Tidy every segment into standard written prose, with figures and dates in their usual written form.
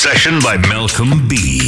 Session by Malcolm B.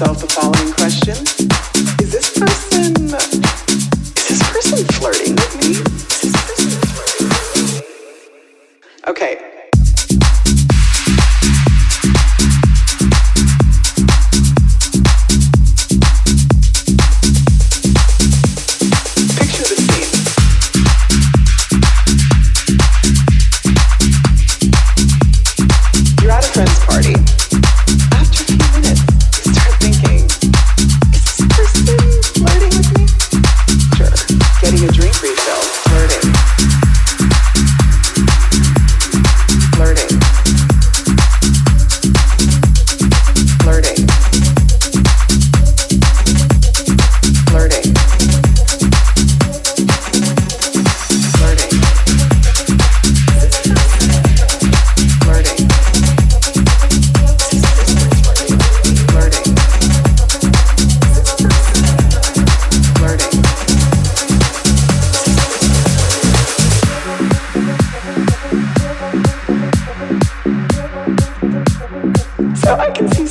themselves the following question: Is this person flirting with me? Okay.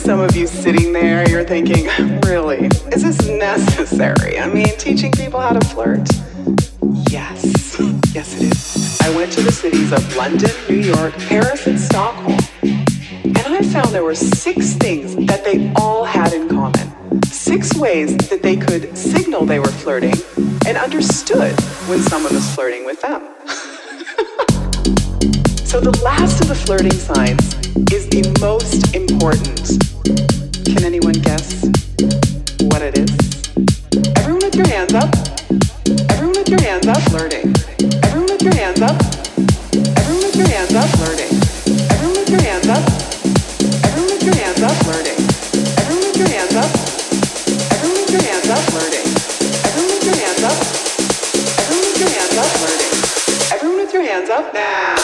Some of you sitting there, you're thinking, really, is this necessary? I mean, teaching people how to flirt? Yes. Yes, it is. I went to the cities of London, New York, Paris, and Stockholm, and I found there were 6 things that they all had in common. 6 ways that they could signal they were flirting and understood when someone was flirting with them. So the last of the flirting signs is the most important. Can anyone guess what it is? Everyone with your hands up. Everyone with your hands up, flirting. Everyone with your hands up. Everyone with your hands up, flirting. Everyone with your hands up. Everyone with your hands up, flirting. Everyone with your hands up. Everyone with your hands up, flirting. Everyone with your hands up. Everyone with your hands up, flirting. Everyone with your hands up now.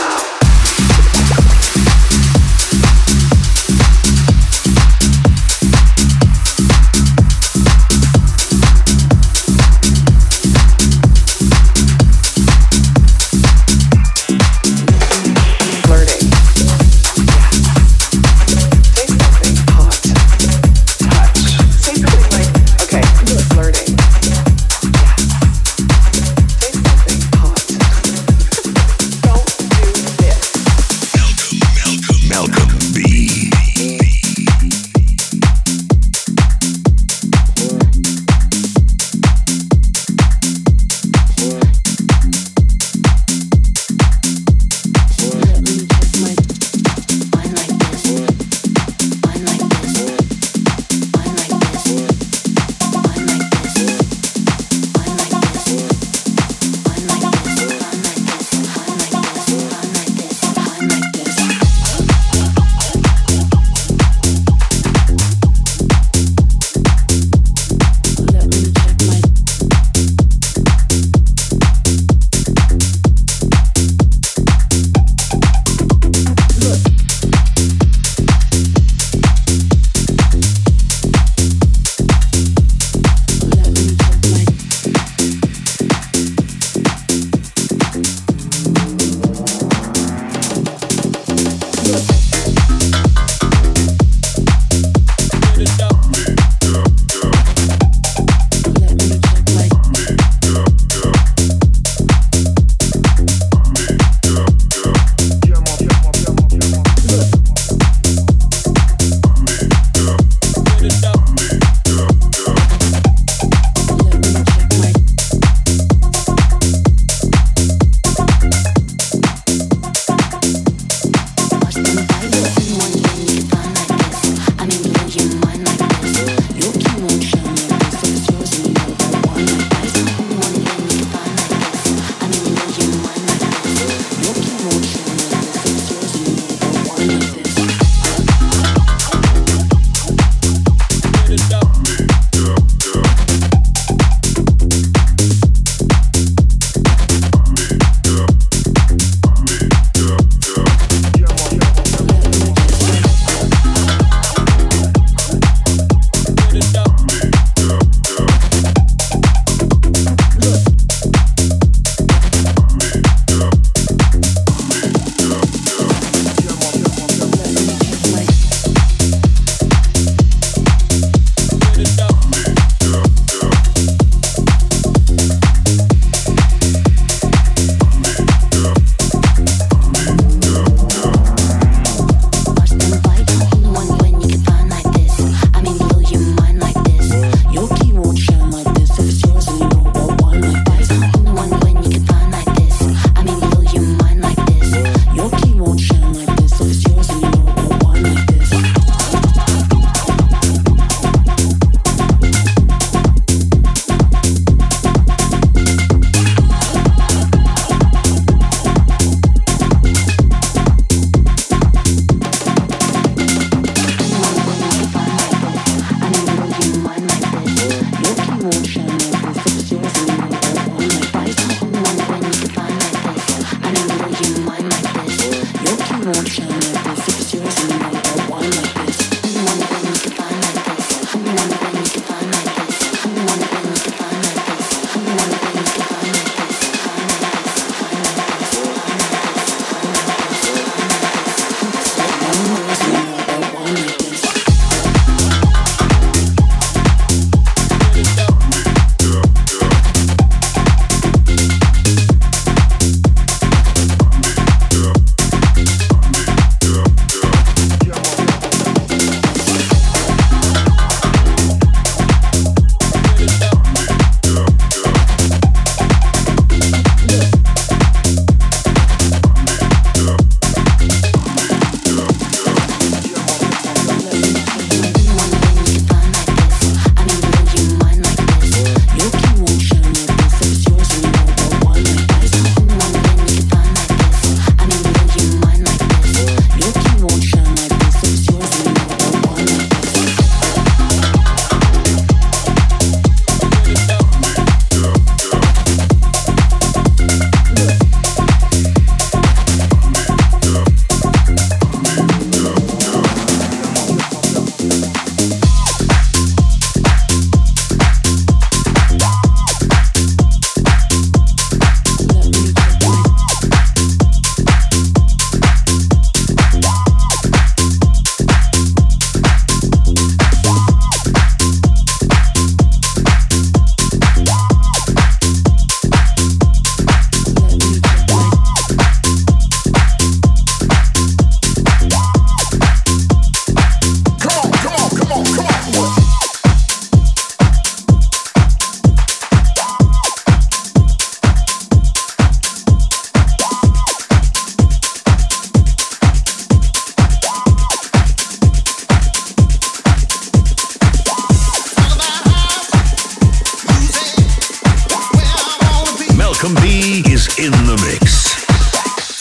Malcolm B is in the mix.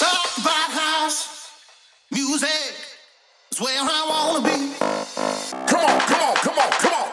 Talk about house music. It's where I wanna be. Come on, come on, come on, come on.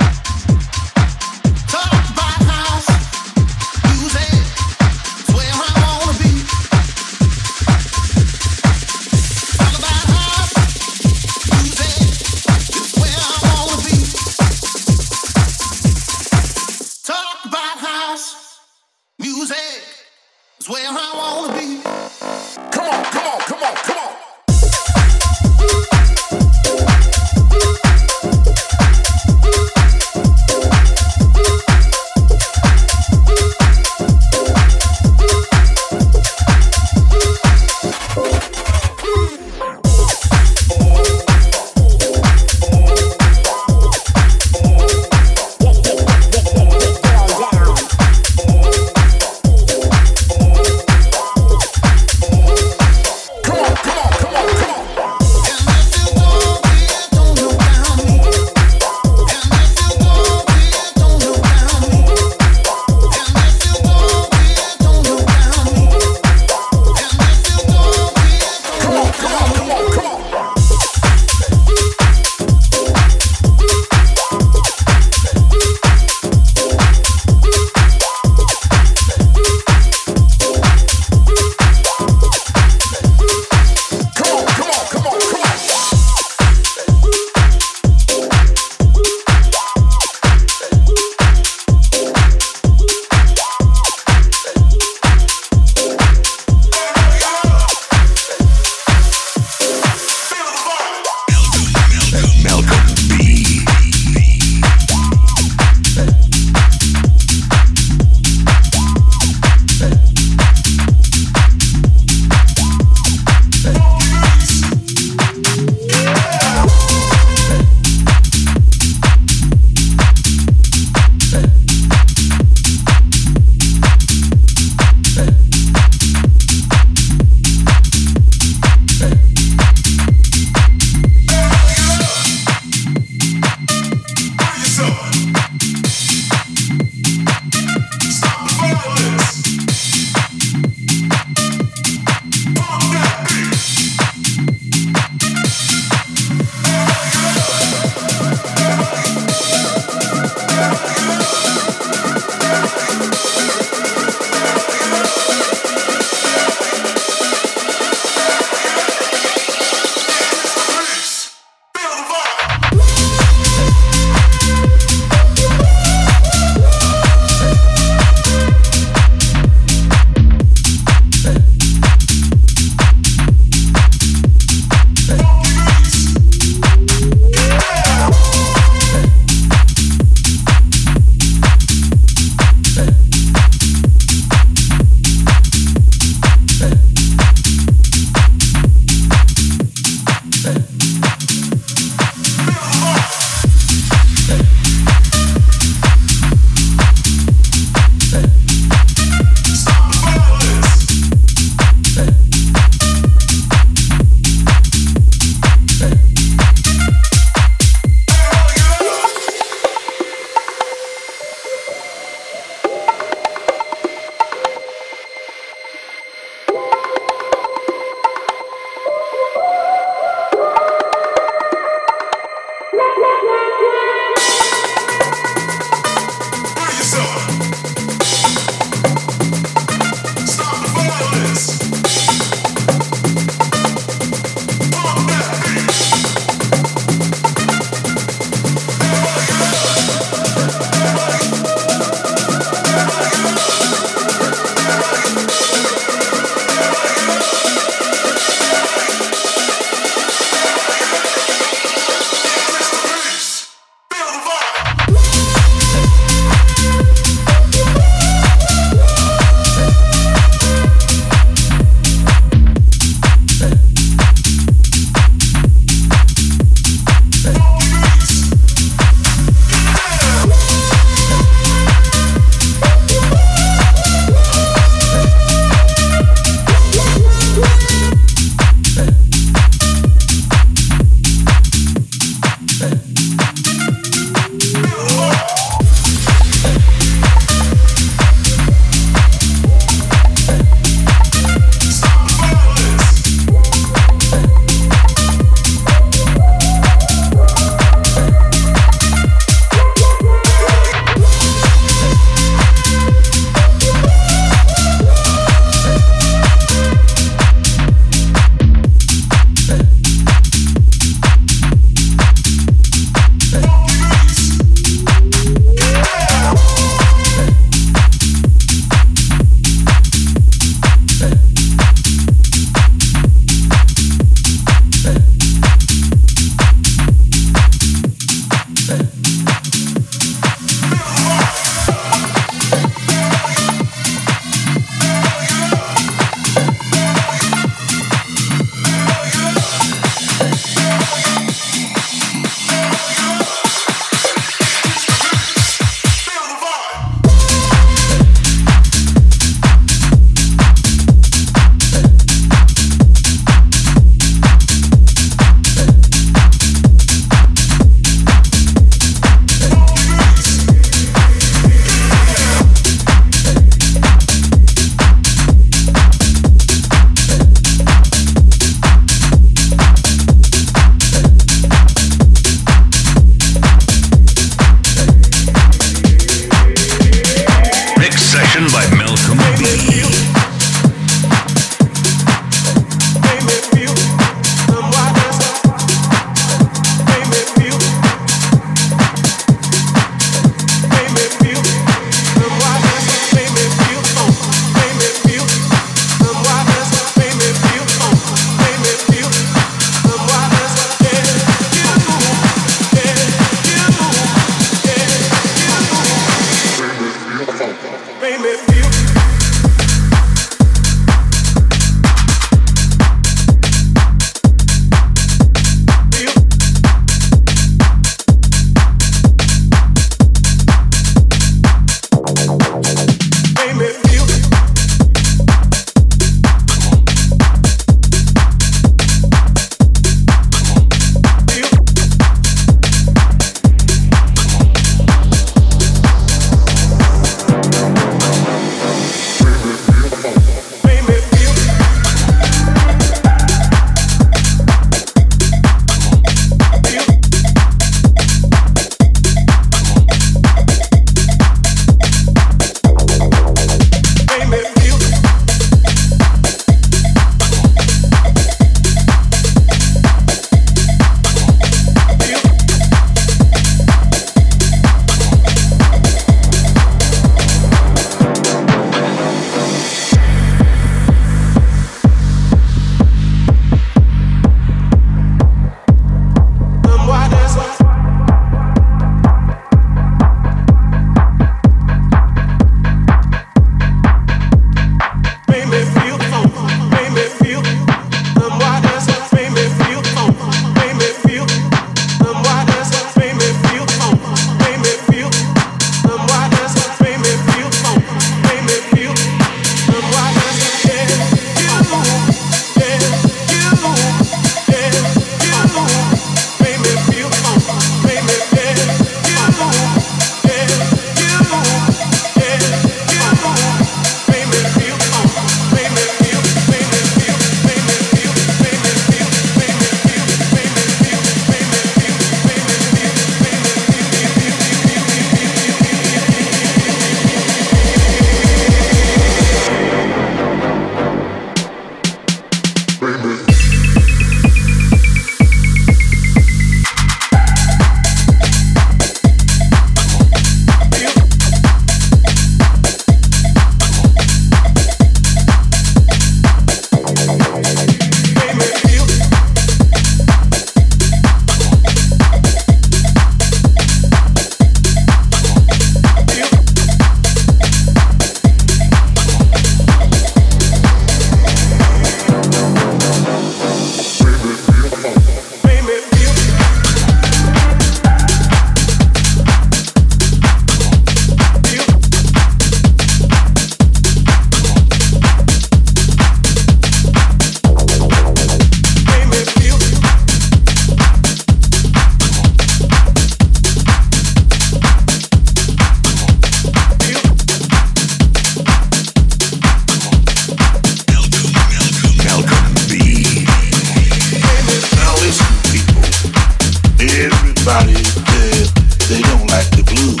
Somebody said they don't like the blues,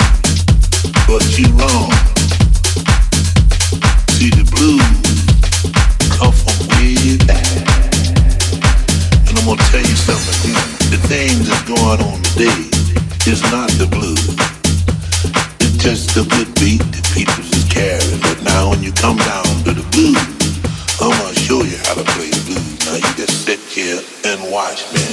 but you wrong. See, the blues come from way back. And I'm gonna tell you something. The thing that's going on today is not the blues. It's just the good beat that people just carry. But now when you come down to the blues, I'm gonna show you how to play the blues. Now you just sit here and watch me.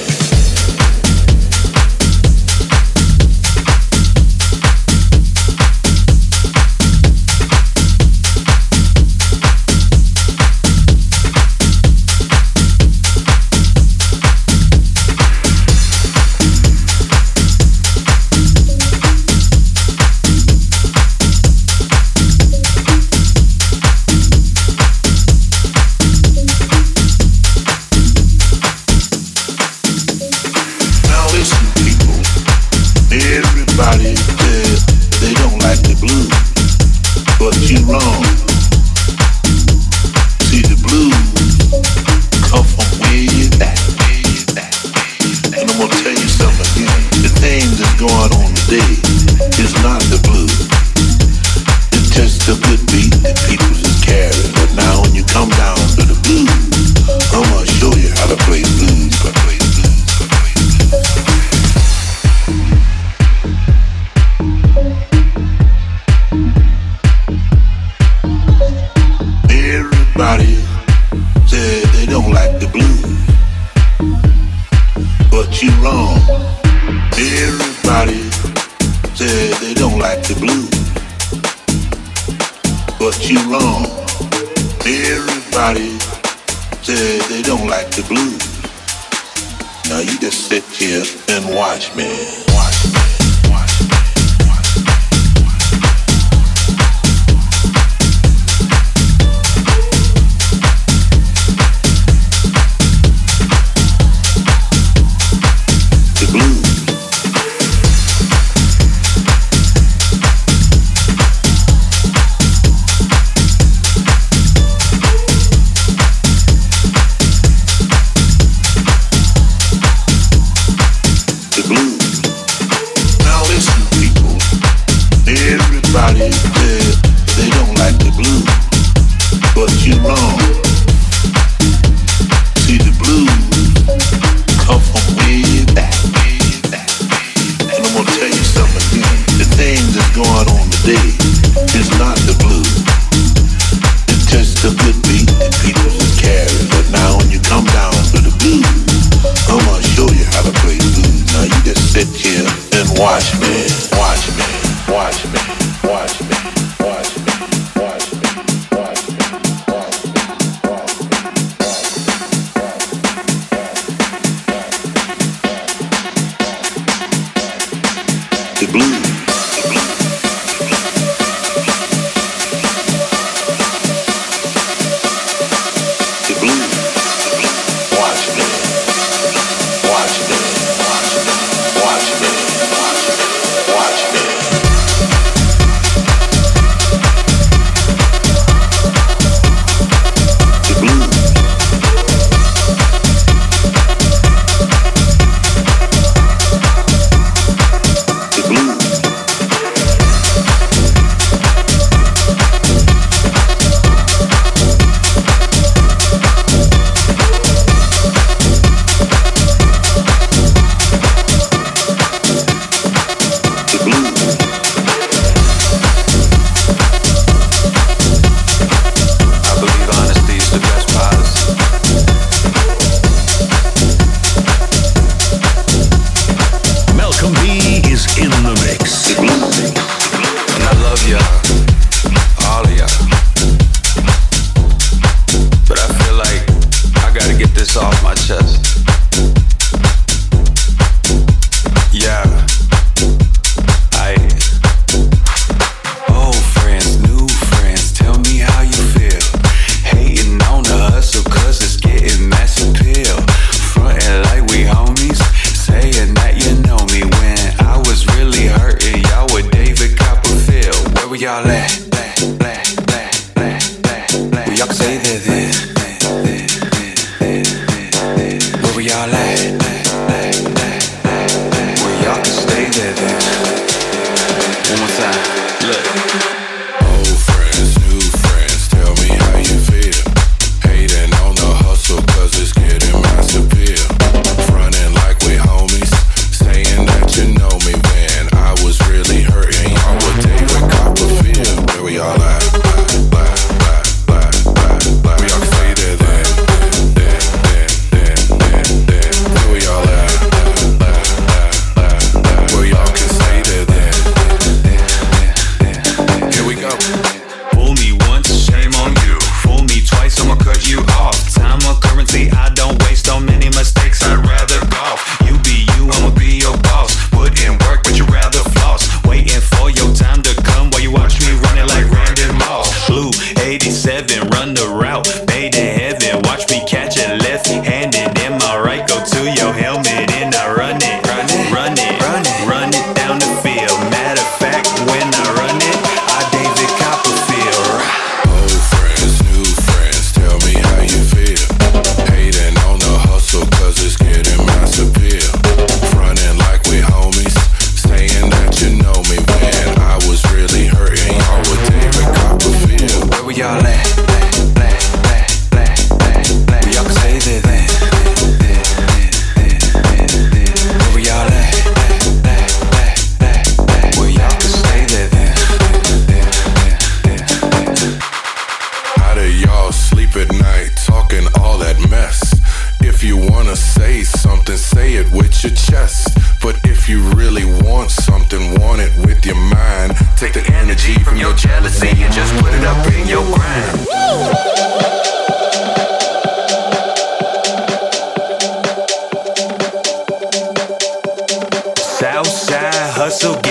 Where y'all at? Where y'all jealousy and just put it up in your grind. Southside hustle.